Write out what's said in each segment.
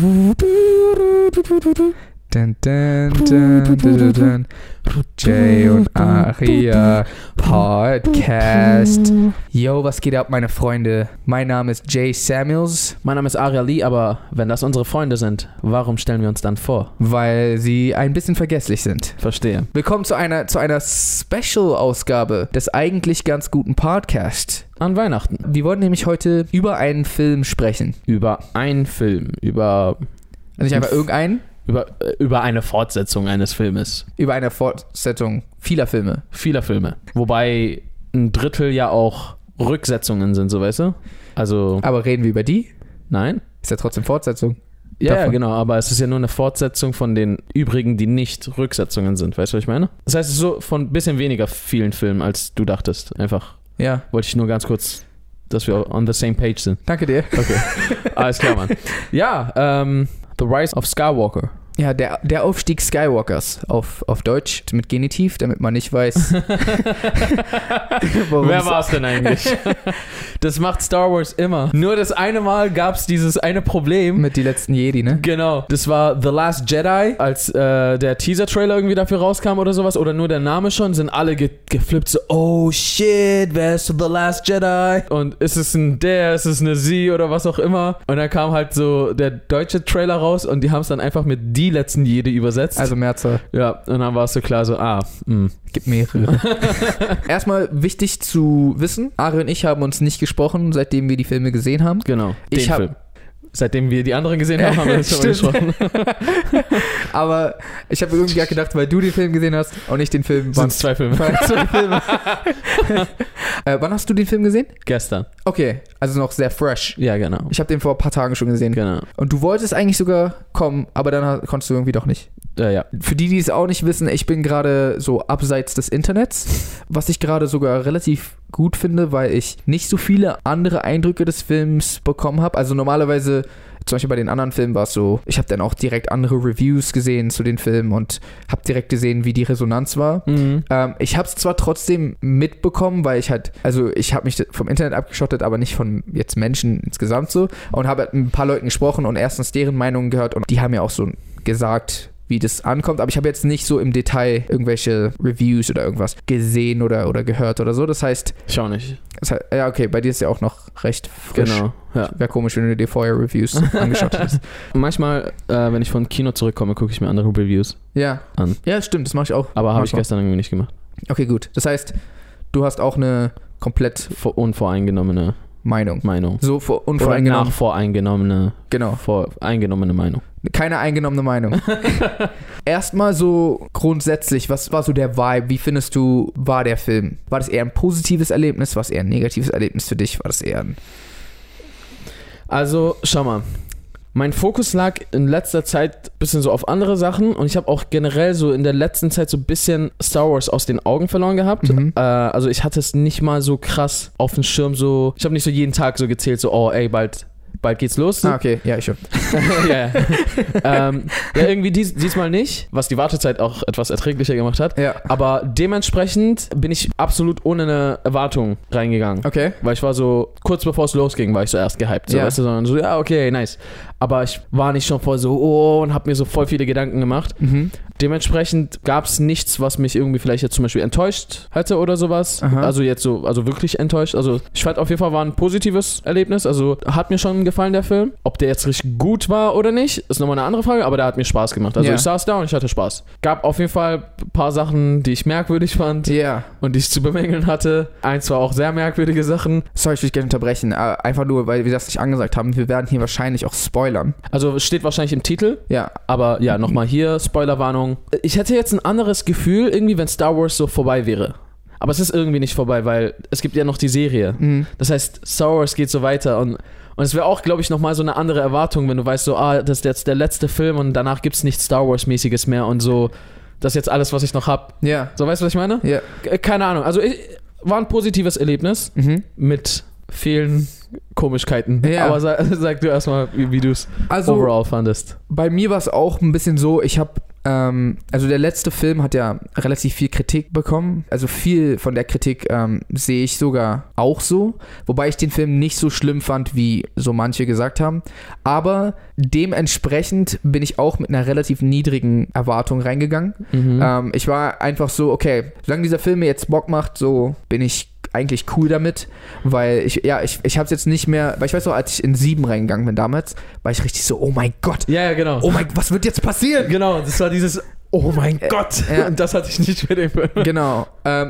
Dun, dun, dun, dun, dun, dun. Jay und Aria Podcast. Yo, was geht ab, meine Freunde? Mein Name ist Jay Samuels. Mein Name ist Aria Lee, aber wenn das unsere Freunde sind, warum stellen wir uns dann vor? Weil sie ein bisschen vergesslich sind. Verstehe. Willkommen zu einer Special-Ausgabe des eigentlich ganz guten Podcasts. An Weihnachten. Wir wollen nämlich heute über einen Film sprechen. Über einen Film? Also nicht einfach irgendeinen? Über eine Fortsetzung eines Filmes. Über eine Fortsetzung vieler Filme. Vieler Filme. Wobei ein Drittel ja auch Rücksetzungen sind, so weißt du? Also. Aber reden wir über die? Nein. Ist ja trotzdem Fortsetzung. Ja, genau, aber es ist ja nur eine Fortsetzung von den übrigen, die nicht Rücksetzungen sind. Weißt du, was ich meine? Das heißt, es ist so von ein bisschen weniger vielen Filmen, als du dachtest. Einfach. Ja. Wollte ich nur ganz kurz, dass wir on the same page sind. Danke dir. Okay. Alles klar, Mann. Ja, The Rise of Skywalker. Ja, der Aufstieg Skywalkers auf Deutsch mit Genitiv, damit man nicht weiß. Wer war es denn eigentlich? Das macht Star Wars immer. Nur das eine Mal gab es dieses eine Problem. Mit die letzten Jedi, ne? Genau. Das war The Last Jedi, als der Teaser-Trailer irgendwie dafür rauskam oder sowas, oder nur der Name schon, sind alle geflippt so, oh shit, wer ist The Last Jedi? Und ist es ein der, ist es eine sie oder was auch immer? Und dann kam halt so der deutsche Trailer raus und die haben es dann einfach mit die letzten Jedi übersetzt. Also Mehrzahl. Ja, und dann war es so klar so, gibt mehrere. Erstmal wichtig zu wissen, Ari und ich haben uns nicht gesprochen, seitdem wir die Filme gesehen haben. Genau, seitdem wir die anderen gesehen haben, haben wir uns schon mal gesprochen. Aber ich habe irgendwie gedacht, weil du den Film gesehen hast und ich den Film. Sind es zwei Filme. Zwei Filme. Wann hast du den Film gesehen? Gestern. Okay, also noch sehr fresh. Ja, genau. Ich habe den vor ein paar Tagen schon gesehen. Genau. Und du wolltest eigentlich sogar kommen, aber dann konntest du irgendwie doch nicht. Ja. Für die, die es auch nicht wissen, ich bin gerade so abseits des Internets, was ich gerade sogar relativ gut finde, weil ich nicht so viele andere Eindrücke des Films bekommen habe. Also normalerweise, zum Beispiel bei den anderen Filmen war es so, ich habe dann auch direkt andere Reviews gesehen zu den Filmen und habe direkt gesehen, wie die Resonanz war. Mhm. Ich habe es zwar trotzdem mitbekommen, weil ich halt, also ich habe mich vom Internet abgeschottet, aber nicht von jetzt Menschen insgesamt so, und habe halt mit ein paar Leuten gesprochen und erstens deren Meinungen gehört und die haben ja auch so gesagt, wie das ankommt, aber ich habe jetzt nicht so im Detail irgendwelche Reviews oder irgendwas gesehen oder gehört oder so, das heißt... Ich auch nicht. Ja, okay, bei dir ist ja auch noch recht frisch. Genau, ja. Wäre komisch, wenn du dir vorher Reviews angeschaut hast. Manchmal, wenn ich vom Kino zurückkomme, gucke ich mir andere Reviews an. Ja, stimmt, das mache ich auch. Aber habe ich gestern irgendwie nicht gemacht. Okay, gut. Das heißt, du hast auch eine komplett unvoreingenommene Meinung. So unvoreingenommene. Oder nachvoreingenommene. Genau. Voreingenommene Meinung. Keine eingenommene Meinung. Erstmal so grundsätzlich, was war so der Vibe? Wie findest du, war der Film? War das eher ein positives Erlebnis? War es eher ein negatives Erlebnis für dich? War das eher ein... Also, schau mal. Mein Fokus lag in letzter Zeit ein bisschen so auf andere Sachen und ich habe auch generell so in der letzten Zeit so ein bisschen Star Wars aus den Augen verloren gehabt. Mhm. Also ich hatte es nicht mal so krass auf dem Schirm so... Ich habe nicht so jeden Tag so gezählt, so bald geht's los. Ah, okay. Ja, ich schon. Ja, irgendwie diesmal nicht, was die Wartezeit auch etwas erträglicher gemacht hat. Ja. Aber dementsprechend bin ich absolut ohne eine Erwartung reingegangen. Okay. Weil ich war so, kurz bevor es losging, war ich so erst gehypt. So, weißt du, sondern so, ja, okay, nice. Aber ich war nicht schon voll so, und hab mir so voll viele Gedanken gemacht. Mhm. Dementsprechend gab's nichts, was mich irgendwie vielleicht jetzt zum Beispiel enttäuscht hätte oder sowas. Aha. Also jetzt so, also wirklich enttäuscht. Also ich fand auf jeden Fall, war ein positives Erlebnis. Also hat mir schon gefallen, der Film. Ob der jetzt richtig gut war oder nicht, ist nochmal eine andere Frage, aber der hat mir Spaß gemacht. Also ich saß da und ich hatte Spaß. Gab auf jeden Fall ein paar Sachen, die ich merkwürdig fand und die ich zu bemängeln hatte. Eins war auch sehr merkwürdige Sachen. Sorry, ich will dich gerne unterbrechen. Einfach nur, weil wir das nicht angesagt haben. Wir werden hier wahrscheinlich auch spoilern. Also steht wahrscheinlich im Titel. Ja. Aber ja, nochmal hier, Spoilerwarnung. Ich hätte jetzt ein anderes Gefühl, irgendwie, wenn Star Wars so vorbei wäre. Aber es ist irgendwie nicht vorbei, weil es gibt ja noch die Serie. Mhm. Das heißt, Star Wars geht so weiter und es wäre auch, glaube ich, nochmal so eine andere Erwartung, wenn du weißt, so, das ist jetzt der letzte Film und danach gibt es nichts Star Wars-mäßiges mehr und so, das ist jetzt alles, was ich noch habe. Ja. So, weißt du, was ich meine? Ja. Keine Ahnung. Also, war ein positives Erlebnis mit vielen Komischkeiten. Ja. Aber sag du erstmal, wie du es overall fandest. Bei mir war es auch ein bisschen so, ich habe Also der letzte Film hat ja relativ viel Kritik bekommen. Also viel von der Kritik sehe ich sogar auch so. Wobei ich den Film nicht so schlimm fand, wie so manche gesagt haben. Aber dementsprechend bin ich auch mit einer relativ niedrigen Erwartung reingegangen. Mhm. Ich war einfach so, okay, solange dieser Film mir jetzt Bock macht, so bin ich eigentlich cool damit, weil ich hab's jetzt nicht mehr, weil ich weiß noch, als ich in 7 reingegangen bin damals, war ich richtig so, oh mein Gott. Ja, genau. Oh mein, was wird jetzt passieren? Genau, das war dieses, oh mein Gott. Ja. Das hatte ich nicht mit dem Film. Genau.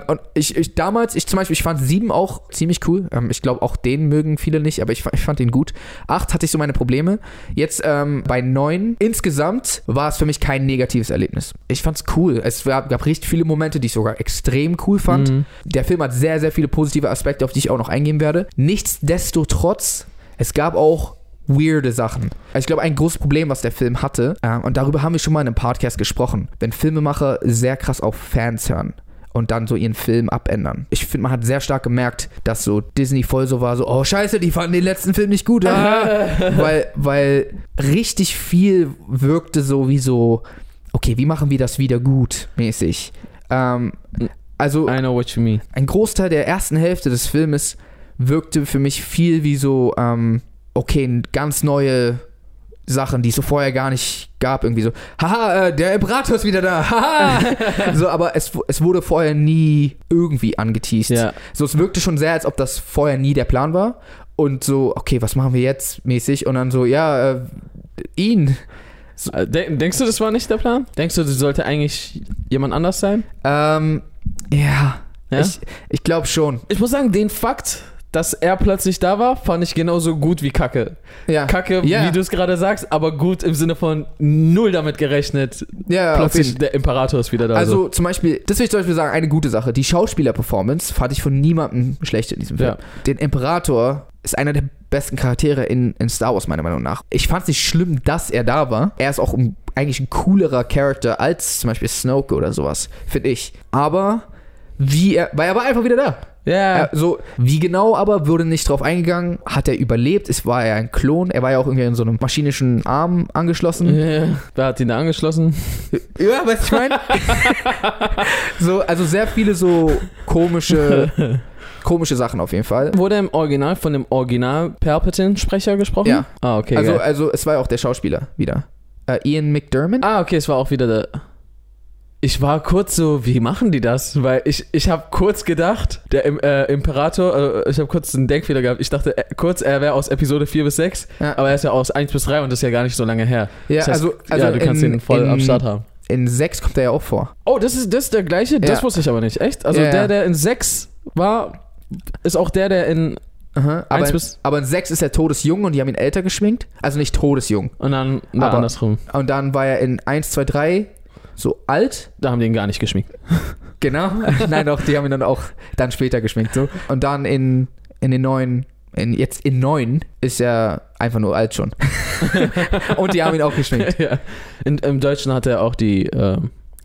Und ich damals zum Beispiel, ich fand 7 auch ziemlich cool. Ich glaube, auch den mögen viele nicht, aber ich fand den gut. 8 hatte ich so meine Probleme. Jetzt bei 9. Insgesamt war es für mich kein negatives Erlebnis. Ich fand's cool. Es gab richtig viele Momente, die ich sogar extrem cool fand. Mhm. Der Film hat sehr, sehr viele positive Aspekte, auf die ich auch noch eingehen werde. Nichtsdestotrotz, es gab auch weirde Sachen. Also ich glaube, ein großes Problem, was der Film hatte, und darüber haben wir schon mal in einem Podcast gesprochen, wenn Filmemacher sehr krass auf Fans hören und dann so ihren Film abändern. Ich finde, man hat sehr stark gemerkt, dass so Disney voll so war, so, oh scheiße, die fanden den letzten Film nicht gut. weil richtig viel wirkte so wie so, okay, wie machen wir das wieder gut, mäßig. Also I know what you mean. Ein Großteil der ersten Hälfte des Filmes wirkte für mich viel wie so, okay, ganz neue Sachen, die es so vorher gar nicht gab, irgendwie so, haha, der Imperator ist wieder da, haha. So, aber es wurde vorher nie irgendwie angeteased. Ja. So, es wirkte schon sehr, als ob das vorher nie der Plan war. Und so, okay, was machen wir jetzt mäßig? Und dann so, ja, ihn. So. Denkst du, das war nicht der Plan? Denkst du, das sollte eigentlich jemand anders sein? Ja. Ich glaube schon. Ich muss sagen, den Fakt, dass er plötzlich da war, fand ich genauso gut wie Kacke. Ja. Kacke, wie du es gerade sagst, aber gut im Sinne von null damit gerechnet. Ja, plötzlich der Imperator ist wieder da. Also so. Zum Beispiel, das will ich zum Beispiel sagen, eine gute Sache. Die Schauspieler-Performance fand ich von niemandem schlecht in diesem Film. Ja. Den Imperator ist einer der besten Charaktere in Star Wars, meiner Meinung nach. Ich fand es nicht schlimm, dass er da war. Er ist auch eigentlich ein coolerer Charakter als zum Beispiel Snoke oder sowas, finde ich. Aber weil er war einfach wieder da. Ja. So, wie genau aber, wurde nicht drauf eingegangen. Hat er überlebt? Es war ja ein Klon. Er war ja auch irgendwie in so einem maschinischen Arm angeschlossen. Ja, wer hat ihn da angeschlossen? Ja, weißt du, ich meine? So, also sehr viele so komische Sachen auf jeden Fall. Wurde im Original von dem Original Palpatine-Sprecher gesprochen? Ja. Ah, okay. Also es war ja auch der Schauspieler wieder. Ian McDiarmid. Ah, okay, es war auch wieder der... Ich war kurz so, wie machen die das? Weil ich habe kurz gedacht, der Imperator, ich habe kurz einen Denkfehler gehabt. Ich dachte kurz, er wäre aus Episode 4 bis 6, ja. Aber er ist ja aus 1 bis 3 und das ist ja gar nicht so lange her. Ja, das heißt, also ja, du kannst ihn voll am Start haben. In 6 kommt er ja auch vor. Oh, das ist der gleiche? Ja. Das wusste ich aber nicht, echt? Also der in 6 war, ist auch der in... Aha, aber in 6 ist er todesjung und die haben ihn älter geschminkt. Also nicht todesjung. Und dann andersrum. Und dann war er in 1, 2, 3... so alt. Da haben die ihn gar nicht geschminkt. Genau. Nein, doch, die haben ihn dann auch dann später geschminkt. So. Und dann in den neuen, jetzt in 9 ist er einfach nur alt schon. Und die haben ihn auch geschminkt. Ja. Im Deutschen hat er auch die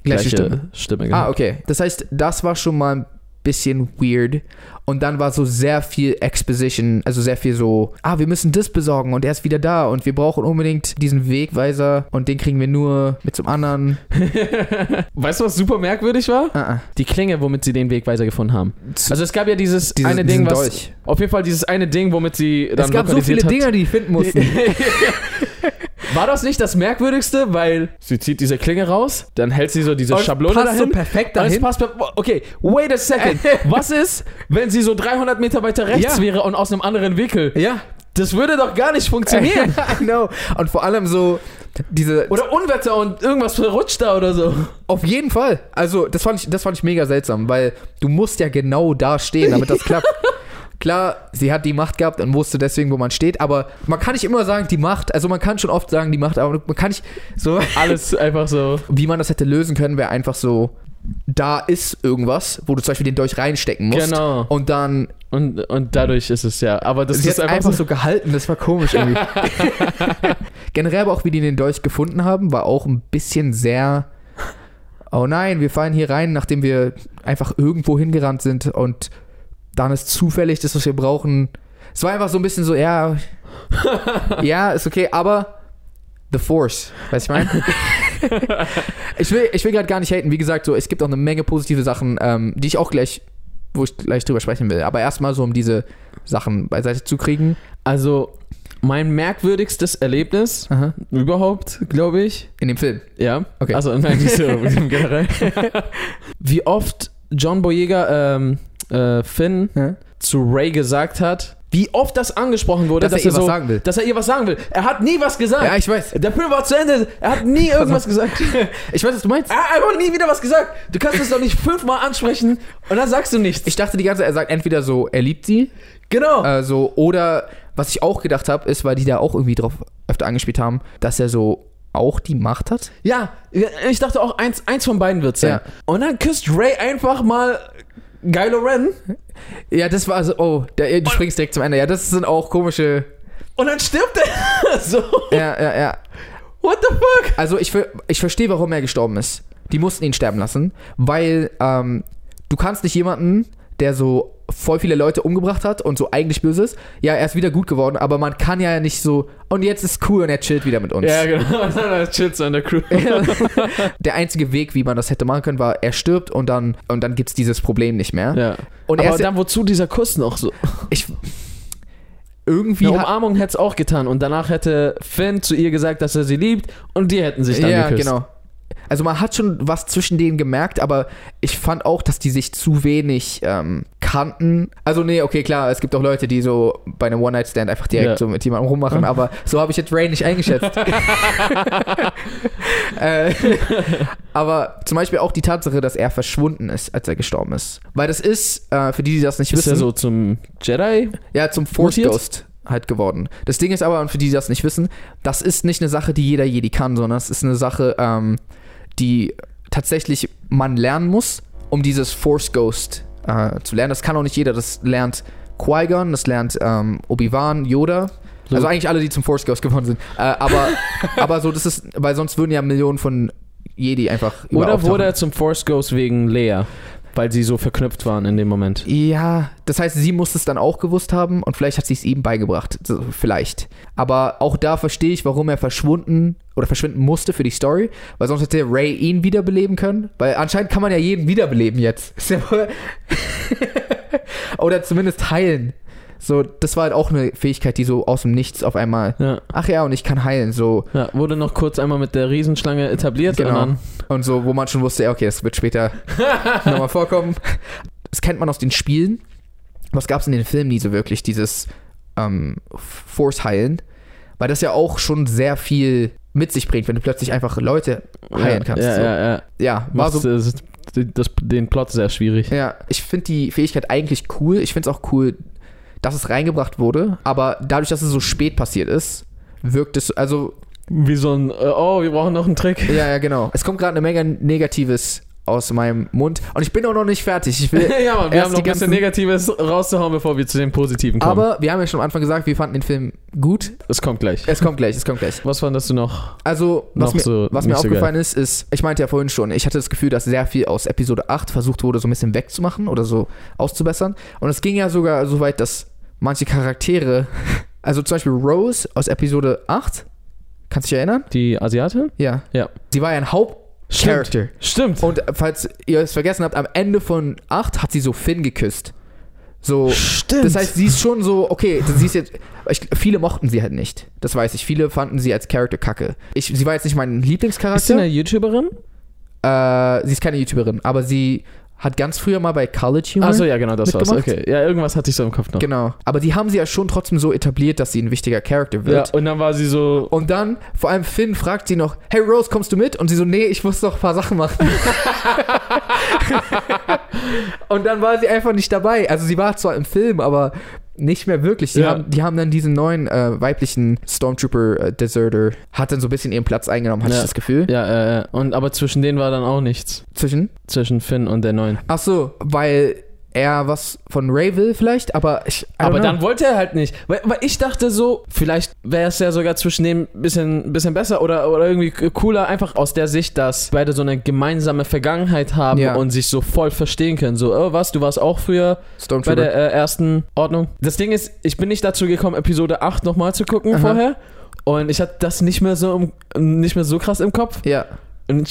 gleiche Stimme gehabt. Ah, okay. Das heißt, das war schon mal ein bisschen weird. Und dann war so sehr viel Exposition, also sehr viel so, wir müssen das besorgen und er ist wieder da und wir brauchen unbedingt diesen Wegweiser und den kriegen wir nur mit zum anderen. Weißt du, was super merkwürdig war? Die Klinge, womit sie den Wegweiser gefunden haben. Also es gab ja dieses eine Ding, womit sie dann lokalisiert hat. Es gab so viele Dinger, die finden mussten. War das nicht das Merkwürdigste, weil sie zieht diese Klinge raus, dann hält sie so diese Schablone dahin. So perfekt dahin. Okay, wait a second. Was ist, wenn sie so 300 Meter weiter rechts wäre und aus einem anderen Winkel? Ja. Das würde doch gar nicht funktionieren. I know. Und vor allem so diese... Oder Unwetter und irgendwas verrutscht da oder so. Auf jeden Fall. Also das fand ich mega seltsam, weil du musst ja genau da stehen, damit das klappt. Klar, sie hat die Macht gehabt und wusste deswegen, wo man steht, aber man kann nicht immer sagen, die Macht, also man kann schon oft sagen, die Macht, aber man kann nicht so... Alles einfach so... Wie man das hätte lösen können, wäre einfach so, da ist irgendwas, wo du zum Beispiel den Dolch reinstecken musst. Genau. Und dann... Und dadurch ist es ja... Aber das ist einfach so gehalten, das war komisch irgendwie. Generell aber auch, wie die den Dolch gefunden haben, war auch ein bisschen sehr... Oh nein, wir fallen hier rein, nachdem wir einfach irgendwo hingerannt sind und... Dann ist zufällig das, was wir brauchen. Es war einfach so ein bisschen so, ja, ist okay, aber The Force, weißt du, ich meine? Ich will gerade gar nicht haten. Wie gesagt, so, es gibt auch eine Menge positive Sachen, die ich auch gleich, wo ich gleich drüber sprechen will. Aber erstmal so, um diese Sachen beiseite zu kriegen. Also, mein merkwürdigstes Erlebnis überhaupt, glaube ich. In dem Film? Ja. Okay. Also, nein, nicht so generell. Wie oft John Boyega Finn zu Rey gesagt hat, wie oft das angesprochen wurde, dass er ihr was sagen will. Er hat nie was gesagt. Ja, ich weiß. Der Film war zu Ende. Er hat nie irgendwas gesagt. Ich weiß, was du meinst. Er hat nie wieder was gesagt. Du kannst es doch nicht 5-mal ansprechen und dann sagst du nichts. Ich dachte die ganze Zeit, er sagt entweder so, er liebt sie. Genau. So, oder was ich auch gedacht habe, ist, weil die da auch irgendwie drauf öfter angespielt haben, dass er so auch die Macht hat. Ja, ich dachte auch, eins von beiden wird es sein. Ja. Und dann küsst Rey einfach mal Kylo Ren. Ja, das war so, du springst direkt zum Ende. Ja, das sind auch komische... Und dann stirbt er so. Ja. What the fuck? Also, ich verstehe, warum er gestorben ist. Die mussten ihn sterben lassen, weil du kannst nicht jemanden, der so voll viele Leute umgebracht hat und so eigentlich böse ist, ja, er ist wieder gut geworden, aber man kann ja nicht so, und jetzt ist cool und er chillt wieder mit uns. Ja, genau. Er chillt so in der Crew. Der einzige Weg, wie man das hätte machen können, war, er stirbt und dann gibt's dieses Problem nicht mehr. Ja. Und aber dann wozu dieser Kuss noch so? Eine Umarmung hätte es auch getan und danach hätte Finn zu ihr gesagt, dass er sie liebt und die hätten sich dann geküsst. Ja, genau. Also man hat schon was zwischen denen gemerkt, aber ich fand auch, dass die sich zu wenig kannten. Also klar, es gibt auch Leute, die so bei einem One-Night-Stand einfach direkt so mit jemandem rummachen, aber so habe ich jetzt Rey nicht eingeschätzt. Aber zum Beispiel auch die Tatsache, dass er verschwunden ist, als er gestorben ist. Weil das ist, für die das nicht wissen... Ist er so zum Jedi? Ja, zum Force Ghost halt geworden. Das Ding ist aber, und für die das nicht wissen, das ist nicht eine Sache, die jeder Jedi kann, sondern es ist eine Sache, die tatsächlich man lernen muss, um dieses Force Ghost zu lernen. Das kann auch nicht jeder. Das lernt Qui-Gon, das lernt Obi-Wan, Yoda. So. Also eigentlich alle, die zum Force Ghost geworden sind. Aber so, das ist, weil sonst würden ja Millionen von Jedi einfach oder wurde er zum Force Ghost wegen Leia? Weil sie so verknüpft waren in dem Moment. Ja, das heißt, sie muss es dann auch gewusst haben und vielleicht hat sie es ihm beigebracht. So, vielleicht. Aber auch da verstehe ich, warum er verschwinden musste für die Story, weil sonst hätte Rey ihn wiederbeleben können. Weil anscheinend kann man ja jeden wiederbeleben jetzt. Oder zumindest heilen. So, das war halt auch eine Fähigkeit, die so aus dem Nichts auf einmal, und ich kann heilen, so. Ja, wurde noch kurz einmal mit der Riesenschlange etabliert. Genau. Und so, wo man schon wusste, okay, das wird später nochmal vorkommen. Das kennt man aus den Spielen. Was gab es in den Filmen nie so wirklich, dieses Force-Heilen? Weil das ja auch schon sehr viel mit sich bringt, wenn du plötzlich einfach Leute heilen kannst. Ja, so. Ja, war so... Den Plot sehr schwierig. Ja, ich finde die Fähigkeit eigentlich cool. Ich finde es auch cool, dass es reingebracht wurde, aber dadurch, dass es so spät passiert ist, wirkt es also... Wie so ein, wir brauchen noch einen Trick. Ja, genau. Es kommt gerade eine Menge Negatives aus meinem Mund und ich bin auch noch nicht fertig. Ich will wir haben noch ein bisschen Negatives rauszuhauen, bevor wir zu den Positiven kommen. Aber wir haben ja schon am Anfang gesagt, wir fanden den Film gut. Es kommt gleich. Was fandest du noch? Also, was mir aufgefallen ist, ich meinte ja vorhin schon, ich hatte das Gefühl, dass sehr viel aus Episode 8 versucht wurde, so ein bisschen wegzumachen oder so auszubessern. Und es ging ja sogar so weit, dass manche Charaktere, also zum Beispiel Rose aus Episode 8, kannst du dich erinnern? Die Asiatin? Ja. Sie war ja ein Hauptcharakter. Stimmt. Und falls ihr es vergessen habt, am Ende von 8 hat sie so Finn geküsst. So, stimmt. Das heißt, sie ist schon so, okay, sie ist jetzt, viele mochten sie halt nicht. Das weiß ich. Viele fanden sie als Charakter kacke. Sie war jetzt nicht mein Lieblingscharakter. Ist sie eine YouTuberin? Sie ist keine YouTuberin, aber sie... Hat ganz früher mal bei College Humor mitgemacht. Achso, ja, genau, das war's. Okay. Ja, irgendwas hatte ich so im Kopf noch. Genau. Aber die haben sie ja schon trotzdem so etabliert, dass sie ein wichtiger Charakter wird. Ja, und dann war sie so... Und dann, vor allem Finn fragt sie noch, hey Rose, kommst du mit? Und sie so, nee, ich muss noch ein paar Sachen machen. Und dann war sie einfach nicht dabei. Also sie war zwar im Film, aber nicht mehr wirklich. Die haben dann diesen neuen weiblichen Stormtrooper-Deserter, hat dann so ein bisschen ihren Platz eingenommen, hatte ich das Gefühl. Ja. Aber zwischen denen war dann auch nichts. Zwischen Finn und der neuen. Ach so, weil er was von Rey will vielleicht, aber dann wollte er halt nicht. Weil ich dachte so, vielleicht wäre es ja sogar zwischen denen ein bisschen besser oder irgendwie cooler, einfach aus der Sicht, dass beide so eine gemeinsame Vergangenheit haben und sich so voll verstehen können. So, du warst auch früher bei der ersten Ordnung. Das Ding ist, ich bin nicht dazu gekommen, Episode 8 nochmal zu gucken vorher. Und ich hatte das nicht mehr so krass im Kopf. Ja.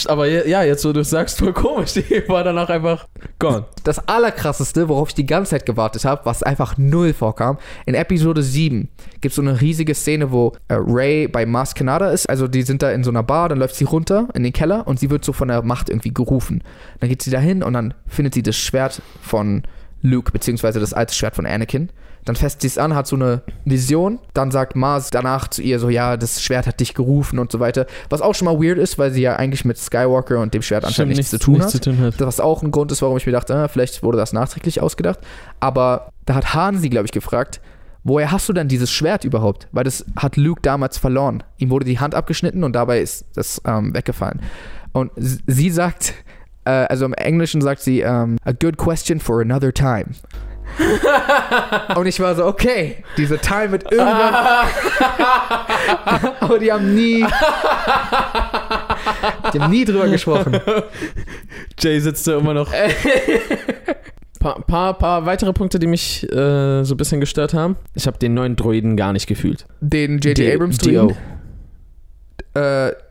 Aber ja, jetzt wo du es sagst, voll komisch, die war danach einfach gone. Das Allerkrasseste, worauf ich die ganze Zeit gewartet habe, was einfach null vorkam, in Episode 7 gibt es so eine riesige Szene, wo Rey bei Maz Kanata ist, also die sind da in so einer Bar, dann läuft sie runter in den Keller und sie wird so von der Macht irgendwie gerufen. Dann geht sie da hin und dann findet sie das Schwert von Luke, beziehungsweise das alte Schwert von Anakin. Dann fasst sie es an, hat so eine Vision. Dann sagt Maz danach zu ihr so, ja, das Schwert hat dich gerufen und so weiter. Was auch schon mal weird ist, weil sie ja eigentlich mit Skywalker und dem Schwert anscheinend nichts zu tun hat. Was auch ein Grund ist, warum ich mir dachte, vielleicht wurde das nachträglich ausgedacht. Aber da hat Han sie, glaube ich, gefragt, woher hast du denn dieses Schwert überhaupt? Weil das hat Luke damals verloren. Ihm wurde die Hand abgeschnitten und dabei ist das weggefallen. Und sie sagt, also im Englischen sagt sie, a good question for another time. Und ich war so, okay, diese Time wird irgendwann... Aber die haben nie drüber gesprochen. Jay sitzt da immer noch. Paar weitere Punkte, die mich so ein bisschen gestört haben. Ich habe den neuen Droiden gar nicht gefühlt. Den J.J. Abrams Droiden?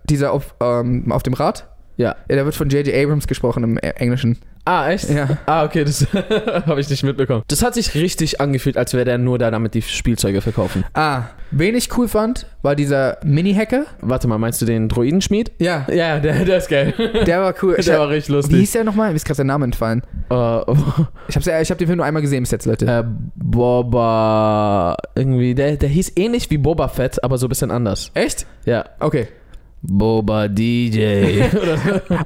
Dieser auf dem Rad? Ja. Ja, der wird von J.J. Abrams gesprochen im Englischen. Ah, echt? Ja. Ah, okay, das habe ich nicht mitbekommen. Das hat sich richtig angefühlt, als wäre der nur da, damit die Spielzeuge verkaufen. Ah, wen ich cool fand, war dieser Mini-Hacker. Warte mal, meinst du den Droidenschmied? Ja. Ja, der ist geil. Der war cool. Der war richtig lustig. Wie hieß der nochmal? Mir ist gerade sein Name entfallen. Ich hab den Film nur einmal gesehen bis jetzt, Leute. Boba... Irgendwie, der hieß ähnlich wie Boba Fett, aber so ein bisschen anders. Echt? Ja. Okay. Boba DJ.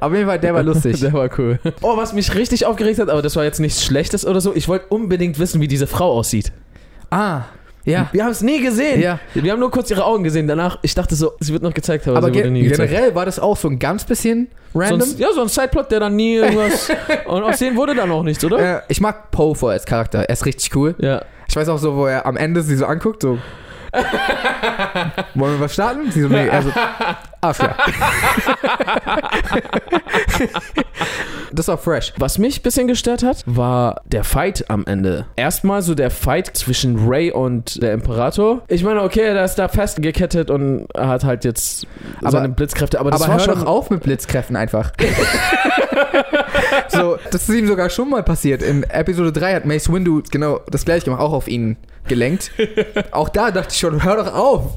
Auf jeden Fall, der war lustig. Der war cool. Oh, was mich richtig aufgeregt hat, aber das war jetzt nichts Schlechtes oder so, ich wollte unbedingt wissen, wie diese Frau aussieht. Ah, ja. Wir haben es nie gesehen. Ja. Wir haben nur kurz ihre Augen gesehen. Danach, ich dachte so, sie wird noch gezeigt, aber sie wurde nie generell gezeigt. War das auch so ein ganz bisschen random? So ein Sideplot, der dann nie irgendwas... Und aus dem wurde dann auch nichts, oder? Ich mag Poe voll als Charakter. Er ist richtig cool. Ja. Ich weiß auch so, wo er am Ende sie so anguckt, so... Wollen wir was starten? Sie so, nee, also, ja. Das war fresh. Was mich ein bisschen gestört hat, war der Fight am Ende. Erstmal so der Fight zwischen Rey und der Imperator. Ich meine, okay, der ist da festgekettet und hat halt jetzt seine Blitzkräfte. Aber hör doch auf mit Blitzkräften einfach. So, das ist ihm sogar schon mal passiert. In Episode 3 hat Mace Windu genau das gleiche gemacht, auch auf ihn gelenkt. Auch da dachte ich schon, hör doch auf.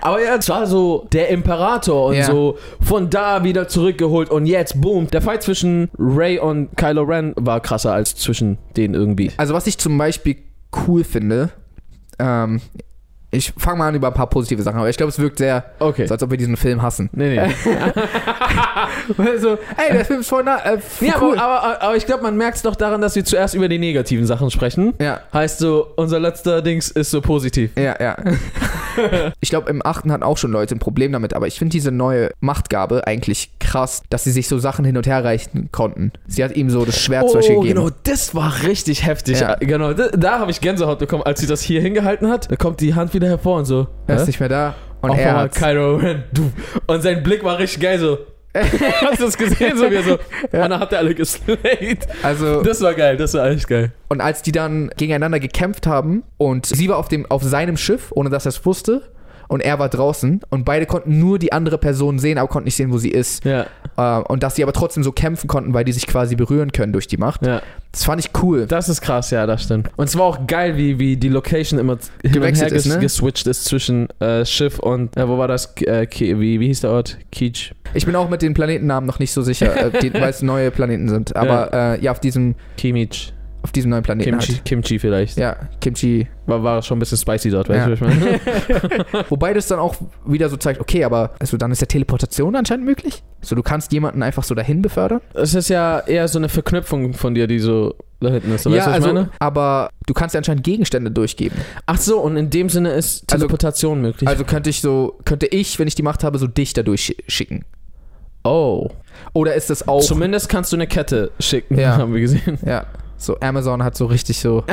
Aber ja, es war so der Imperator und so von da wieder zurückgeholt und jetzt, boom. Der Fight zwischen Rey und Kylo Ren war krasser als zwischen denen irgendwie. Also was ich zum Beispiel cool finde, ich fange mal an über ein paar positive Sachen, aber ich glaube, es wirkt sehr, so, als ob wir diesen Film hassen. Nee. Also, ey, der Film ist voll cool. Aber ich glaube, man merkt es doch daran, dass wir zuerst über die negativen Sachen sprechen. Ja. Heißt so, unser letzter Dings ist so positiv. Ja. Ich glaube, im 8. hatten auch schon Leute ein Problem damit, aber ich finde diese neue Machtgabe eigentlich krass, dass sie sich so Sachen hin und her reichen konnten. Sie hat ihm so das Schwert zum Beispiel gegeben. Genau, das war richtig heftig. Ja. Genau, da habe ich Gänsehaut bekommen, als sie das hier hingehalten hat. Da kommt die Hand wieder hervor und so. Er ist nicht mehr da. Und auf er hat Kylo Ren. Und sein Blick war richtig geil so. Hast du das gesehen? So wie so. Ja. Und dann hat er alle geslayed. Also, das war geil, das war eigentlich geil. Und als die dann gegeneinander gekämpft haben und sie war auf seinem Schiff, ohne dass er es wusste, und er war draußen und beide konnten nur die andere Person sehen, aber konnten nicht sehen, wo sie ist. Ja. Und dass sie aber trotzdem so kämpfen konnten, weil die sich quasi berühren können durch die Macht. Ja. Das fand ich cool. Das ist krass, ja, das stimmt. Und es war auch geil, wie die Location immer gewechselt ist, ne? Geswitcht ist zwischen Schiff und, wo war das? Wie hieß der Ort? Keech. Ich bin auch mit den Planetennamen noch nicht so sicher, weil es neue Planeten sind. Aber auf diesem... Kimich. Auf diesem neuen Planeten. Kimchi vielleicht. Ja, Kimchi. War schon ein bisschen spicy dort, weißt du, was ich meine? Wobei das dann auch wieder so zeigt, okay, aber also dann ist ja Teleportation anscheinend möglich? So, du kannst jemanden einfach so dahin befördern? Es ist ja eher so eine Verknüpfung von dir, die so da hinten ist, weißt du, was ich meine? Aber du kannst ja anscheinend Gegenstände durchgeben. Ach so, und in dem Sinne ist Teleportation möglich. Also könnte ich, wenn ich die Macht habe, so dich da durchschicken. Oh. Oder ist das auch... Zumindest kannst du eine Kette schicken, haben wir gesehen. Ja. So, Amazon hat so richtig so...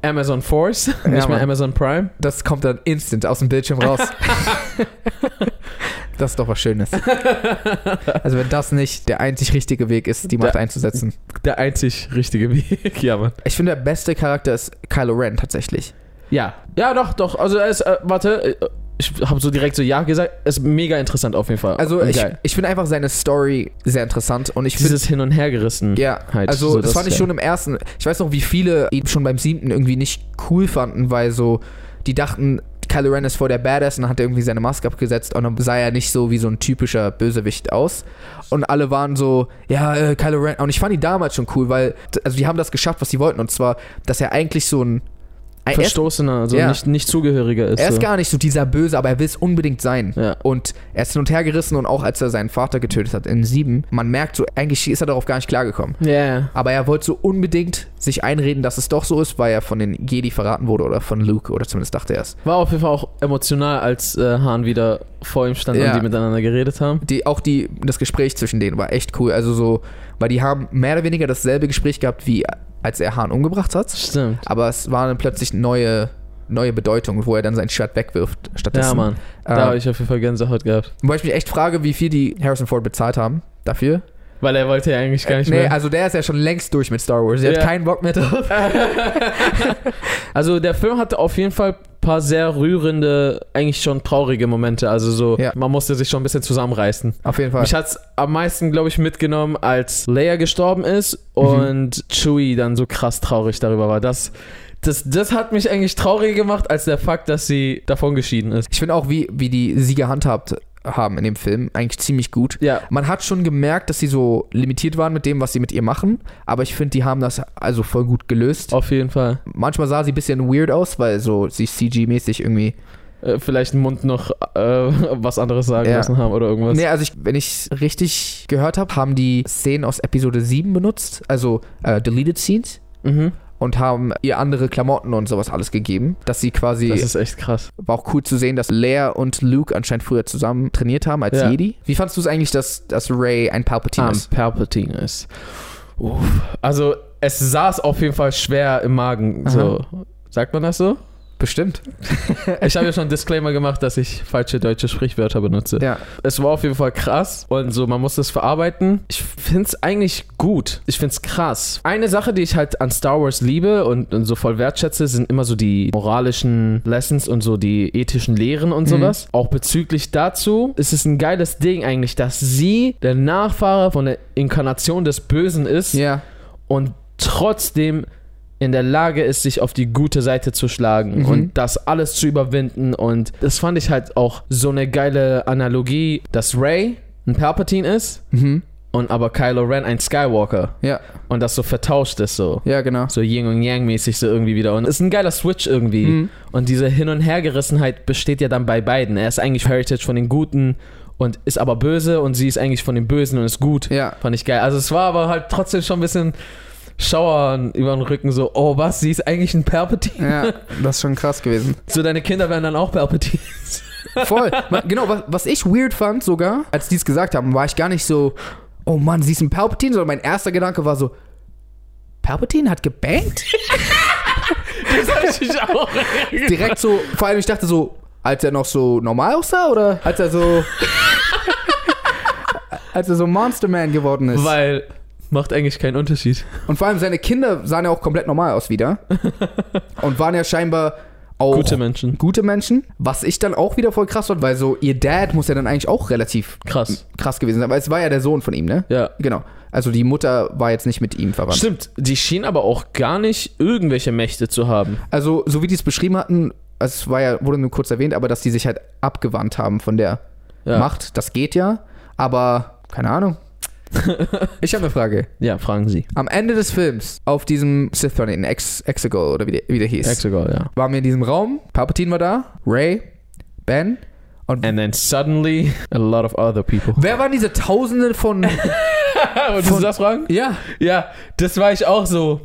Amazon Force, nicht mal Amazon Prime. Das kommt dann instant aus dem Bildschirm raus. Das ist doch was Schönes. Also wenn das nicht der einzig richtige Weg ist, die Macht einzusetzen. Der einzig richtige Weg, ja, Mann. Ich finde, der beste Charakter ist Kylo Ren tatsächlich. Ja. Ja, doch, doch. Also, warte. Ich habe so direkt so ja gesagt. Ist mega interessant auf jeden Fall. Also, ich finde einfach seine Story sehr interessant. Und ich finde dieses Hin- und Hergerissen. Ja, halt. Also, so, das fand ich schon im ersten. Ich weiß noch, wie viele ihn schon beim 7. irgendwie nicht cool fanden, weil so, die dachten, Kylo Ren ist voll der Badass, und dann hat er irgendwie seine Maske abgesetzt und dann sah er nicht so wie so ein typischer Bösewicht aus. Und alle waren so, ja, Kylo Ren. Und ich fand ihn damals schon cool, weil, also die haben das geschafft, was die wollten. Und zwar, dass er eigentlich so ein Verstoßener, also ja, nicht Zugehöriger ist. Er ist so gar nicht so dieser Böse, aber er will es unbedingt sein. Ja. Und er ist hin und her gerissen, und auch als er seinen Vater getötet hat in 7, man merkt so, eigentlich ist er darauf gar nicht klargekommen. Yeah. Aber er wollte so unbedingt sich einreden, dass es doch so ist, weil er von den Jedi verraten wurde oder von Luke, oder zumindest dachte er es. War auf jeden Fall auch emotional, als Han wieder vor ihm stand, ja, und die miteinander geredet haben. Das Gespräch zwischen denen war echt cool. Also so, weil die haben mehr oder weniger dasselbe Gespräch gehabt wie als er Han umgebracht hat. Stimmt. Aber es war dann plötzlich neue Bedeutung, wo er dann sein Schwert wegwirft stattdessen. Ja, Mann. Da habe ich auf jeden Fall Gänsehaut gehabt. Weil ich mich echt frage, wie viel die Harrison Ford bezahlt haben dafür. Weil er wollte ja eigentlich gar nicht mehr. Nee, also der ist ja schon längst durch mit Star Wars. Er hat keinen Bock mehr drauf. Also der Film hatte auf jeden Fall ein paar sehr rührende, eigentlich schon traurige Momente. Also so, man musste sich schon ein bisschen zusammenreißen. Auf jeden Fall. Mich hat es am meisten, glaube ich, mitgenommen, als Leia gestorben ist und Chewie dann so krass traurig darüber war. Das hat mich eigentlich trauriger gemacht, als der Fakt, dass sie davon geschieden ist. Ich finde auch, wie die sie gehandhabt haben in dem Film, eigentlich ziemlich gut. Ja. Man hat schon gemerkt, dass sie so limitiert waren mit dem, was sie mit ihr machen, aber ich finde, die haben das also voll gut gelöst. Auf jeden Fall. Manchmal sah sie ein bisschen weird aus, weil so sie CG-mäßig irgendwie vielleicht den Mund noch was anderes sagen lassen haben oder irgendwas. Nee, also wenn ich richtig gehört habe, haben die Szenen aus Episode 7 benutzt, also Deleted Scenes. Mhm. Und haben ihr andere Klamotten und sowas alles gegeben, dass sie quasi... Das ist echt krass. War auch cool zu sehen, dass Leia und Luke anscheinend früher zusammen trainiert haben als Jedi. Wie fandst du es eigentlich, dass Rey ein Palpatine ist? Ein Palpatine ist. Uff. Also es saß auf jeden Fall schwer im Magen. So. Sagt man das so? Bestimmt. Ich habe ja schon einen Disclaimer gemacht, dass ich falsche deutsche Sprichwörter benutze. Ja. Es war auf jeden Fall krass und so, man muss das verarbeiten. Ich finde es eigentlich gut. Ich finde es krass. Eine Sache, die ich halt an Star Wars liebe und so voll wertschätze, sind immer so die moralischen Lessons und so die ethischen Lehren und sowas. Auch bezüglich dazu ist es ein geiles Ding eigentlich, dass sie der Nachfahre von der Inkarnation des Bösen ist und trotzdem in der Lage ist, sich auf die gute Seite zu schlagen und das alles zu überwinden. Und das fand ich halt auch so eine geile Analogie, dass Rey ein Palpatine ist und aber Kylo Ren ein Skywalker. Ja. Und das so vertauscht ist so. Ja, genau. So Yin und Yang mäßig so irgendwie wieder. Und es ist ein geiler Switch irgendwie. Und diese Hin- und Hergerissenheit besteht ja dann bei beiden. Er ist eigentlich Heritage von den Guten und ist aber böse, und sie ist eigentlich von den Bösen und ist gut. Ja. Fand ich geil. Also es war aber halt trotzdem schon ein bisschen... Schauern über den Rücken, so, oh was, sie ist eigentlich ein Palpatine. Ja, das ist schon krass gewesen. So, deine Kinder werden dann auch Palpatines. Voll. Genau, was ich weird fand sogar, als die es gesagt haben, war ich gar nicht so, oh Mann, sie ist ein Palpatine, sondern mein erster Gedanke war so, Palpatine hat gebankt? Das habe ich auch. Direkt so, vor allem ich dachte so, als er noch so normal aussah, oder als er so, Monster Man geworden ist. Weil... Macht eigentlich keinen Unterschied. Und vor allem seine Kinder sahen ja auch komplett normal aus wieder. Und waren ja scheinbar auch gute Menschen. Was ich dann auch wieder voll krass fand, weil so ihr Dad muss ja dann eigentlich auch relativ krass gewesen sein. Weil es war ja der Sohn von ihm, ne? Ja. Genau. Also die Mutter war jetzt nicht mit ihm verwandt. Stimmt. Die schien aber auch gar nicht irgendwelche Mächte zu haben. Also so wie die es beschrieben hatten, es war ja, wurde nur kurz erwähnt, aber dass die sich halt abgewandt haben von der Macht. Das geht ja. Aber keine Ahnung. Ich habe eine Frage. Ja, fragen Sie. Am Ende des Films, auf diesem Sith-Planeten, Exegol oder wie der hieß. Exegol, ja. Waren wir in diesem Raum, Palpatine war da, Rey, Ben und... And then suddenly a lot of other people. Wer waren diese Tausende von... Wolltest du das fragen? Ja. Ja, das war ich auch so.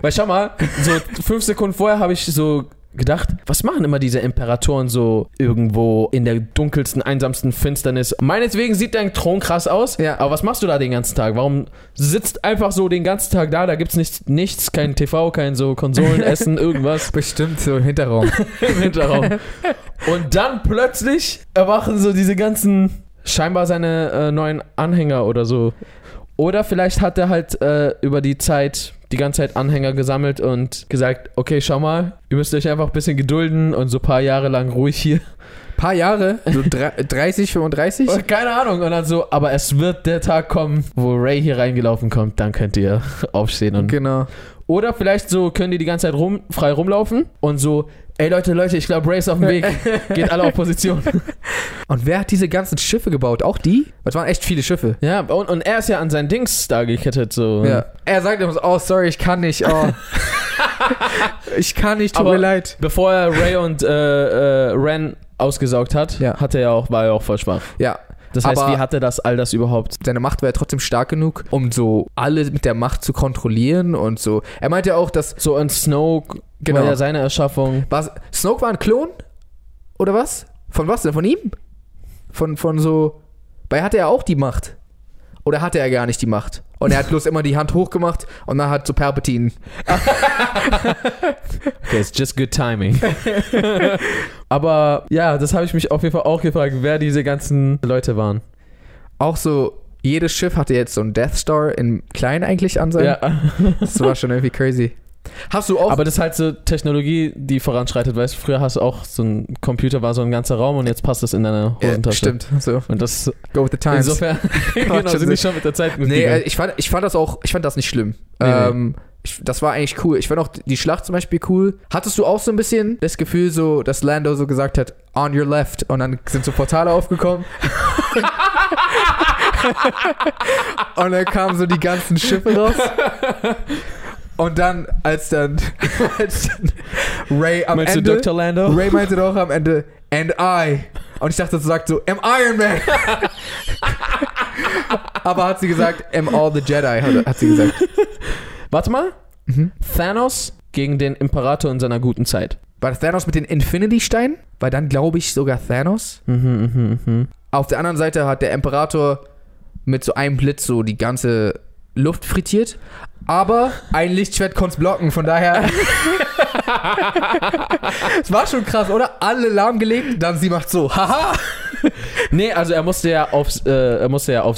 Weil schau mal, so 5 Sekunden vorher habe ich so... gedacht, was machen immer diese Imperatoren so irgendwo in der dunkelsten, einsamsten Finsternis? Meinetwegen sieht dein Thron krass aus, aber was machst du da den ganzen Tag? Warum sitzt einfach so den ganzen Tag da gibt's nichts, kein TV, kein so Konsolen, Essen, irgendwas. Bestimmt so im Hinterraum. Im Hinterraum. Und dann plötzlich erwachen so diese ganzen, scheinbar seine neuen Anhänger oder so. Oder vielleicht hat er halt über die Zeit die ganze Zeit Anhänger gesammelt und gesagt, okay, schau mal, ihr müsst euch einfach ein bisschen gedulden und so ein paar Jahre lang ruhig hier. Paar Jahre? So 30, 35? Und keine Ahnung. Und dann so, aber es wird der Tag kommen, wo Rey hier reingelaufen kommt, dann könnt ihr aufstehen. Und genau. Oder vielleicht so können die ganze Zeit frei rumlaufen und so, ey Leute, ich glaube, Rey ist auf dem Weg. Geht alle auf Position. Und wer hat diese ganzen Schiffe gebaut? Auch die? Das waren echt viele Schiffe. Ja, und er ist ja an sein Dings da gekettet. So. Ja. Er sagt immer so, oh, sorry, ich kann nicht. Oh. Ich kann nicht, tut mir leid. Bevor er Rey und Ren ausgesaugt hat, ja. War er auch voll schwach. Ja. Das heißt, aber wie hat er all das überhaupt? Seine Macht war ja trotzdem stark genug, um so alle mit der Macht zu kontrollieren und so. Er meinte ja auch, dass so ein Snoke, genau, war ja seine Erschaffung. Snoke war ein Klon? Oder was? Von was denn? Von ihm? Von so... Weil hatte er auch die Macht. Oder hatte er gar nicht die Macht? Und er hat bloß immer die Hand hochgemacht und dann hat so Palpatine. Okay, it's just good timing. Aber ja, das habe ich mich auf jeden Fall auch gefragt, wer diese ganzen Leute waren. Auch so, jedes Schiff hatte jetzt so einen Death Star in klein eigentlich an sein. Ja. Das war schon irgendwie crazy. Hast du auch... Aber das ist halt so Technologie, die voranschreitet, weißt du, früher hast du auch so ein Computer, war so ein ganzer Raum und jetzt passt das in deine Hosentasche. Ja, stimmt. So. Und das... Go with the times. Insofern genau, sind die schon mit der Zeit mitgegangen. Nee, ich fand das nicht schlimm. Nee. Das war eigentlich cool. Ich fand auch die Schlacht zum Beispiel cool. Hattest du auch so ein bisschen das Gefühl so, dass Lando so gesagt hat, on your left, und dann sind so Portale aufgekommen. Und dann kamen so die ganzen Schiffe raus. Und dann, als dann Rey am Ende... Meinst du Dr. Lando? Rey meinte doch am Ende, and I. Und ich dachte, das sagt so, am Iron Man. Aber hat sie gesagt, am all the Jedi, hat sie gesagt. Warte mal. Mhm. Thanos gegen den Imperator in seiner guten Zeit. War das Thanos mit den Infinity-Steinen? War dann, glaube ich, sogar Thanos. Auf der anderen Seite hat der Imperator mit so einem Blitz so die ganze Luft frittiert. Aber ein Lichtschwert konnte es blocken, von daher... Es war schon krass, oder? Alle lahmgelegt, dann sie macht so, haha! Nee, also er musste ja auf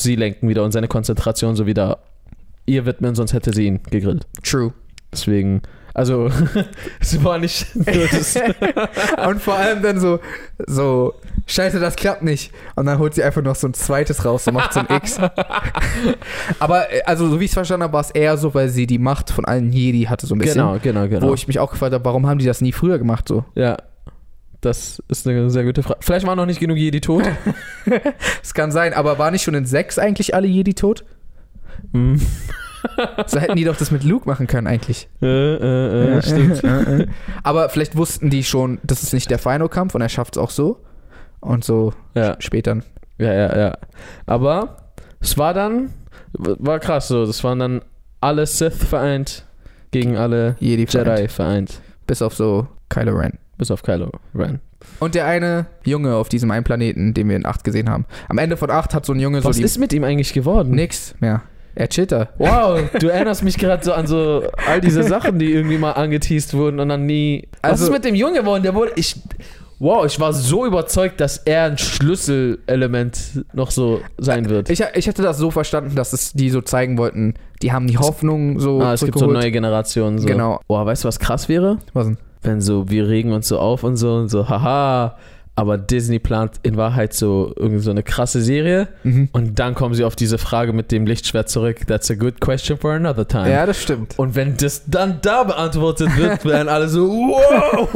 sie lenken wieder und seine Konzentration so wieder ihr widmen, sonst hätte sie ihn gegrillt. True. Deswegen, also, es war nicht... Und vor allem dann so, scheiße, das klappt nicht. Und dann holt sie einfach noch so ein zweites raus und macht so ein X. Aber, also, so wie ich es verstanden habe, war es eher so, weil sie die Macht von allen Jedi hatte, so ein bisschen. Genau. Wo ich mich auch gefragt habe, warum haben die das nie früher gemacht, so? Ja, das ist eine sehr gute Frage. Vielleicht waren noch nicht genug Jedi tot. Es kann sein, aber waren nicht schon in 6 eigentlich alle Jedi tot? Mhm. So hätten die doch das mit Luke machen können eigentlich. Stimmt. Aber vielleicht wussten die schon, das ist nicht der Final-Kampf und er schafft es auch so. Und so ja. Später. Ja. Aber es war krass so. Das waren dann alle Sith vereint gegen alle Jedi vereint. Bis auf so Kylo Ren. Und der eine Junge auf diesem einen Planeten, den wir in 8 gesehen haben. Am Ende von 8 hat so ein Junge... Was ist mit ihm eigentlich geworden? Nix mehr. Er chillt da. Wow, du erinnerst mich gerade so an so all diese Sachen, die irgendwie mal angeteast wurden und dann nie... Was ist mit dem Jungen geworden? Wow, ich war so überzeugt, dass er ein Schlüsselelement noch so sein wird. Ich hätte das so verstanden, dass es die so zeigen wollten, die haben die Hoffnung so... es gibt so neue Generationen. So. Genau. Wow, weißt du, was krass wäre? Was denn? Wenn so, wir regen uns so auf und so, haha... Aber Disney plant in Wahrheit so irgendwie so eine krasse Serie. Mhm. Und dann kommen sie auf diese Frage mit dem Lichtschwert zurück. That's a good question for another time. Ja, das stimmt. Und wenn das dann da beantwortet wird, werden alle so, wow.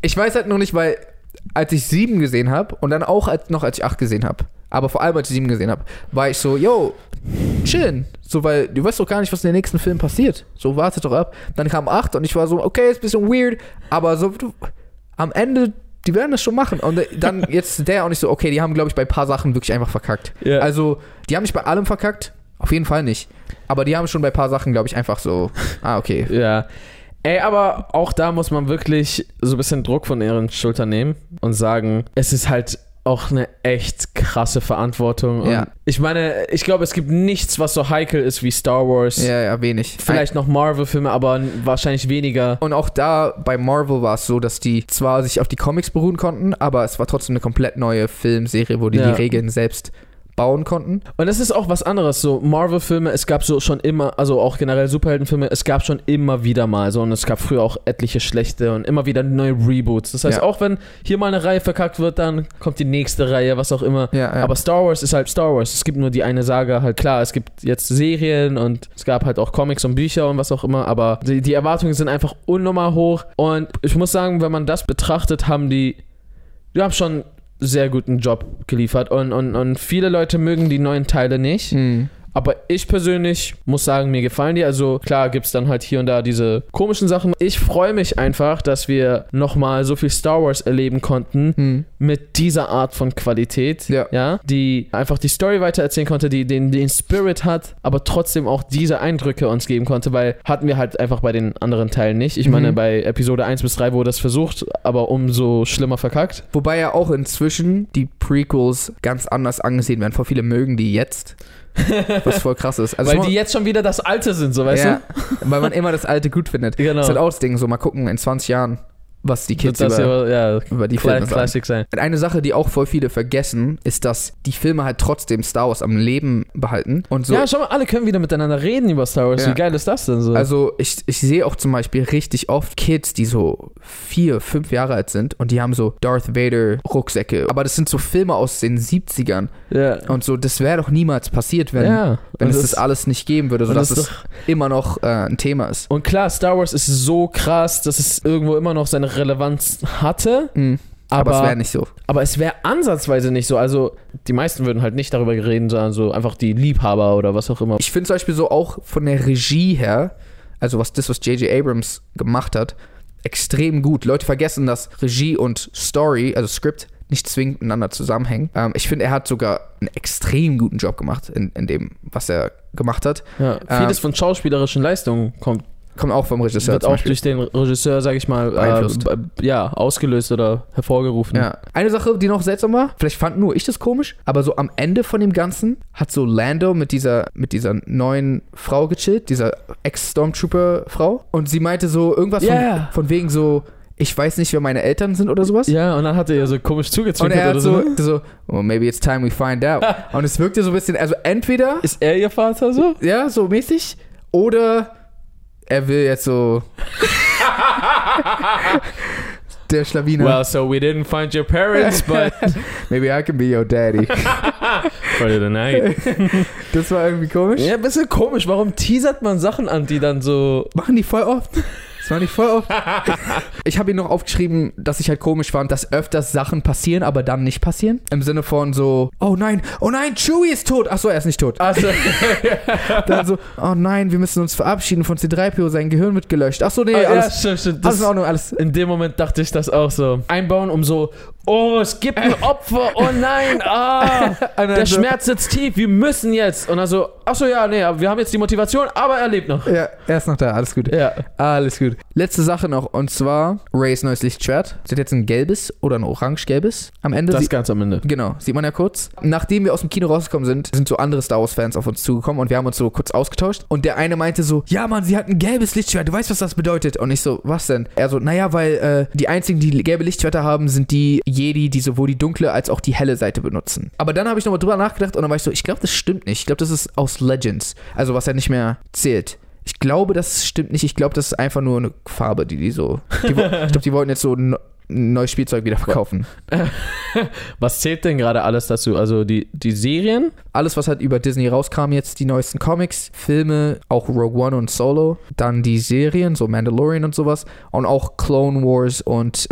Ich weiß halt noch nicht, weil als ich 7 gesehen habe und dann auch als ich 8 gesehen habe, aber vor allem als ich 7 gesehen habe, war ich so, yo, chillen. So, weil du weißt doch gar nicht, was in den nächsten Filmen passiert. So, wartet doch ab. Dann kam 8 und ich war so, okay, ist ein bisschen weird, aber so... Am Ende, die werden das schon machen. Und dann jetzt der auch nicht so, okay, die haben, glaube ich, bei ein paar Sachen wirklich einfach verkackt. Yeah. Also, die haben nicht bei allem verkackt, auf jeden Fall nicht. Aber die haben schon bei ein paar Sachen, glaube ich, einfach so, okay. Ja. Ey, aber auch da muss man wirklich so ein bisschen Druck von ihren Schultern nehmen und sagen, es ist halt auch eine echt krasse Verantwortung. Und ja. Ich meine, ich glaube, es gibt nichts, was so heikel ist wie Star Wars. Ja, wenig. Vielleicht noch Marvel-Filme, aber wahrscheinlich weniger. Und auch da, bei Marvel war es so, dass die zwar sich auf die Comics beruhen konnten, aber es war trotzdem eine komplett neue Filmserie, wo die Regeln selbst bauen konnten. Und das ist auch was anderes, so Marvel-Filme, es gab so schon immer, also auch generell Superheldenfilme, es gab schon immer wieder mal so, und es gab früher auch etliche schlechte und immer wieder neue Reboots. Das heißt, auch wenn hier mal eine Reihe verkackt wird, dann kommt die nächste Reihe, was auch immer. Ja, ja. Aber Star Wars ist halt Star Wars. Es gibt nur die eine Saga, halt klar, es gibt jetzt Serien und es gab halt auch Comics und Bücher und was auch immer, aber die Erwartungen sind einfach unnormal hoch. Und ich muss sagen, wenn man das betrachtet, haben schon sehr guten Job geliefert und viele Leute mögen die neuen Teile nicht, aber ich persönlich muss sagen, mir gefallen die, also klar gibt's dann halt hier und da diese komischen Sachen. Ich freue mich einfach, dass wir nochmal so viel Star Wars erleben konnten mit dieser Art von Qualität, ja, die einfach die Story weitererzählen konnte, die den Spirit hat, aber trotzdem auch diese Eindrücke uns geben konnte, weil hatten wir halt einfach bei den anderen Teilen nicht. Ich meine, bei Episode 1 bis 3 wurde das versucht, aber umso schlimmer verkackt. Wobei ja auch inzwischen die Prequels ganz anders angesehen werden. Vor viele mögen die jetzt. Was voll krass ist. Also weil die jetzt schon wieder das Alte sind, so weißt du? Weil man immer das Alte gut findet. Genau. Das ist halt auch das Ding, so mal gucken, in 20 Jahren, was die Kids über die Filme sagen. Eine Sache, die auch voll viele vergessen, ist, dass die Filme halt trotzdem Star Wars am Leben behalten. Und so ja, schau mal, alle können wieder miteinander reden über Star Wars. Ja. Wie geil ist das denn so? Also ich sehe auch zum Beispiel richtig oft Kids, die so 4, 5 Jahre alt sind und die haben so Darth Vader Rucksäcke. Aber das sind so Filme aus den 70ern. Ja. Und so, das wäre doch niemals passiert, wenn es das alles nicht geben würde, sodass es immer noch ein Thema ist. Und klar, Star Wars ist so krass, dass es irgendwo immer noch seine Relevanz hatte, aber es wäre nicht so. Aber es wäre ansatzweise nicht so. Also die meisten würden halt nicht darüber reden, sondern so einfach die Liebhaber oder was auch immer. Ich finde zum Beispiel so auch von der Regie her, also was J.J. Abrams gemacht hat, extrem gut. Leute vergessen, dass Regie und Story, also Skript, nicht zwingend miteinander zusammenhängen. Ich finde, er hat sogar einen extrem guten Job gemacht in dem, was er gemacht hat. Ja, vieles von schauspielerischen Leistungen kommt auch vom Regisseur. Wird auch durch den Regisseur, sag ich mal, ausgelöst oder hervorgerufen. Ja. Eine Sache, die noch seltsam war, vielleicht fand nur ich das komisch, aber so am Ende von dem Ganzen hat so Lando mit dieser neuen Frau gechillt, dieser Ex-Stormtrooper-Frau, und sie meinte so irgendwas von wegen so, ich weiß nicht, wer meine Eltern sind oder sowas. Ja, und dann hat er ja so komisch zugezwinkert oder so. Und er hat so, well, maybe it's time we find out. Und es wirkte so ein bisschen, also entweder ist er ihr Vater so? Ja, so mäßig. Oder er will jetzt so der Schlawiner. Well, so we didn't find your parents, but maybe I can be your daddy. Friday the night. Das war irgendwie komisch. Ja, ein bisschen komisch. Warum teasert man Sachen an, die dann so... Machen die voll oft. Das war nicht voll oft. Ich habe ihn noch aufgeschrieben, dass ich halt komisch fand, dass öfters Sachen passieren, aber dann nicht passieren. Im Sinne von so, oh nein, Chewie ist tot. Achso, er ist nicht tot. Achso. Dann so, oh nein, wir müssen uns verabschieden von C3PO, sein Gehirn wird gelöscht. Achso, nee, alles, ja, stimmt. Alles in Ordnung, alles. In dem Moment dachte ich das auch so. Einbauen, um so, oh, es gibt ein Opfer, oh nein, der Schmerz sitzt tief, wir müssen jetzt. Und dann so, achso, ja, nee, wir haben jetzt die Motivation, aber er lebt noch. Ja, er ist noch da, alles gut. Ja, alles gut. Letzte Sache noch, und zwar Reys neues Lichtschwert. Sie hat jetzt ein gelbes oder ein orange-gelbes am Ende. Das ganz am Ende. Genau, sieht man ja kurz. Nachdem wir aus dem Kino rausgekommen sind, sind so andere Star Wars-Fans auf uns zugekommen und wir haben uns so kurz ausgetauscht. Und der eine meinte so, ja Mann, sie hat ein gelbes Lichtschwert, du weißt, was das bedeutet. Und ich so, was denn? Er so, naja, weil die einzigen, die gelbe Lichtschwerter haben, sind die Jedi, die sowohl die dunkle als auch die helle Seite benutzen. Aber dann habe ich nochmal drüber nachgedacht und dann war ich so, ich glaube, das stimmt nicht. Ich glaube, das ist aus Legends, also was ja nicht mehr zählt. Ich glaube, das stimmt nicht. Ich glaube, das ist einfach nur eine Farbe, die so... Ich glaube, die wollten jetzt so ein neues Spielzeug wieder verkaufen. Was zählt denn gerade alles dazu? Also die Serien? Alles, was halt über Disney rauskam jetzt, die neuesten Comics, Filme, auch Rogue One und Solo. Dann die Serien, so Mandalorian und sowas. Und auch Clone Wars und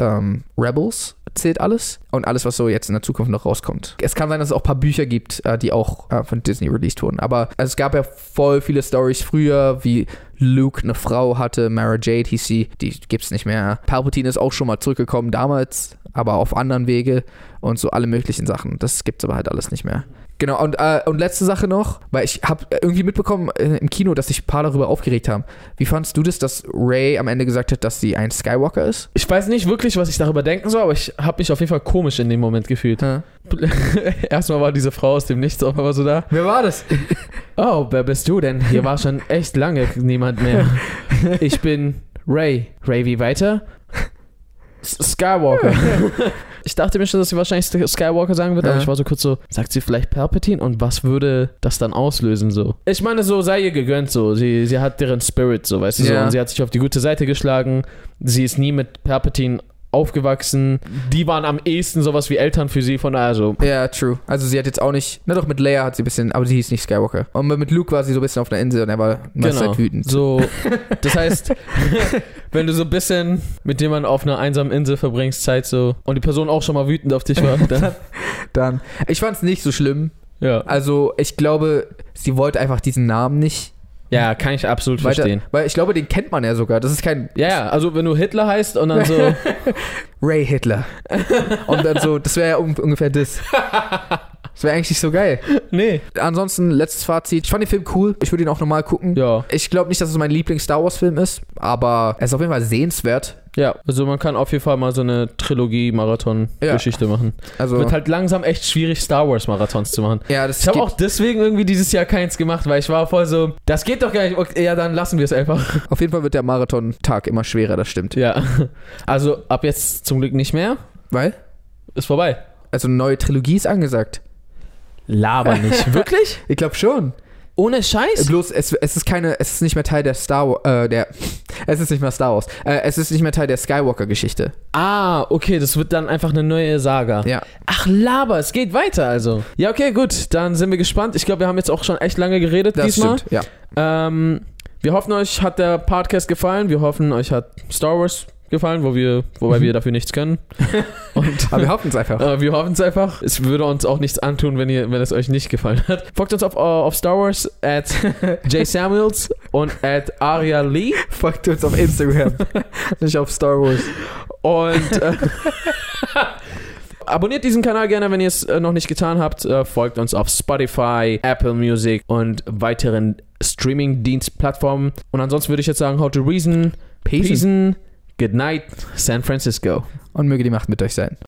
Rebels zählt alles. Und alles, was so jetzt in der Zukunft noch rauskommt. Es kann sein, dass es auch ein paar Bücher gibt, die auch von Disney released wurden. Aber also es gab ja voll viele Storys früher, wie Luke eine Frau hatte, Mara Jade hieß sie, die gibt's nicht mehr. Palpatine ist auch schon mal zurückgekommen damals, aber auf anderen Wege und so alle möglichen Sachen. Das gibt's aber halt alles nicht mehr. Genau, und letzte Sache noch, weil ich habe irgendwie mitbekommen im Kino, dass sich ein paar darüber aufgeregt haben. Wie fandst du das, dass Rey am Ende gesagt hat, dass sie ein Skywalker ist? Ich weiß nicht wirklich, was ich darüber denken soll, aber ich habe mich auf jeden Fall komisch in dem Moment gefühlt. Ja. Erstmal war diese Frau aus dem Nichts auf einmal so da. Wer war das? Oh, wer bist du denn? Hier war schon echt lange niemand mehr. Ich bin Rey. Rey, wie weiter? Skywalker. Ich dachte mir schon, dass sie wahrscheinlich Skywalker sagen wird, aber ich war so kurz so, sagt sie vielleicht Palpatine? Und was würde das dann auslösen so? Ich meine, so sei ihr gegönnt so. Sie hat deren Spirit so, weißt du so. Und sie hat sich auf die gute Seite geschlagen. Sie ist nie mit Palpatine aufgewachsen. Die waren am ehesten sowas wie Eltern für sie von also. Ja, yeah, true. Also sie hat jetzt auch nicht, na doch, mit Leia hat sie ein bisschen, aber sie hieß nicht Skywalker. Und mit Luke war sie so ein bisschen auf einer Insel und er war meist halt wütend. So, das heißt, wenn du so ein bisschen mit jemandem auf einer einsamen Insel verbringst Zeit so und die Person auch schon mal wütend auf dich war, dann. Ich fand's nicht so schlimm. Ja. Also ich glaube, sie wollte einfach diesen Namen nicht. Ja, kann ich absolut verstehen. Weil ich glaube, den kennt man ja sogar. Das ist kein... Ja, also wenn du Hitler heißt und dann so... Ray Hitler. Und dann so, das wäre ja ungefähr das. Das wäre eigentlich nicht so geil. Nee. Ansonsten, letztes Fazit. Ich fand den Film cool. Ich würde ihn auch nochmal gucken. Ja. Ich glaube nicht, dass es mein Lieblings-Star Wars-Film ist, aber er ist auf jeden Fall sehenswert. Ja, also man kann auf jeden Fall mal so eine Trilogie-Marathon-Geschichte machen. Also wird halt langsam echt schwierig, Star Wars-Marathons zu machen. Ja, ich habe auch deswegen irgendwie dieses Jahr keins gemacht, weil ich war voll so, das geht doch gar nicht. Okay, ja, dann lassen wir es einfach. Auf jeden Fall wird der Marathon-Tag immer schwerer, das stimmt. Ja, also ab jetzt zum Glück nicht mehr. Weil? Ist vorbei. Also eine neue Trilogie ist angesagt. Laber nicht. Wirklich? Ich glaube schon. Ohne Scheiß? Bloß, es ist nicht mehr Teil der Star Wars. Es ist nicht mehr Teil der Skywalker-Geschichte. Ah, okay, das wird dann einfach eine neue Saga. Ja. Ach, Laber, es geht weiter also. Ja, okay, gut, dann sind wir gespannt. Ich glaube, wir haben jetzt auch schon echt lange geredet diesmal. Das stimmt, ja. Wir hoffen, euch hat der Podcast gefallen. Wir hoffen, euch hat Star Wars gefallen, wobei wir dafür nichts können. Aber wir hoffen es einfach. Es würde uns auch nichts antun, wenn es euch nicht gefallen hat. Folgt uns auf Star Wars @JaySamuels und @AriaLee. Folgt uns auf Instagram, nicht auf Star Wars. Und abonniert diesen Kanal gerne, wenn ihr es noch nicht getan habt. Folgt uns auf Spotify, Apple Music und weiteren Streaming-Dienst-Plattformen. Und ansonsten würde ich jetzt sagen, how to reason, Good night, San Francisco. Und möge die Macht mit euch sein.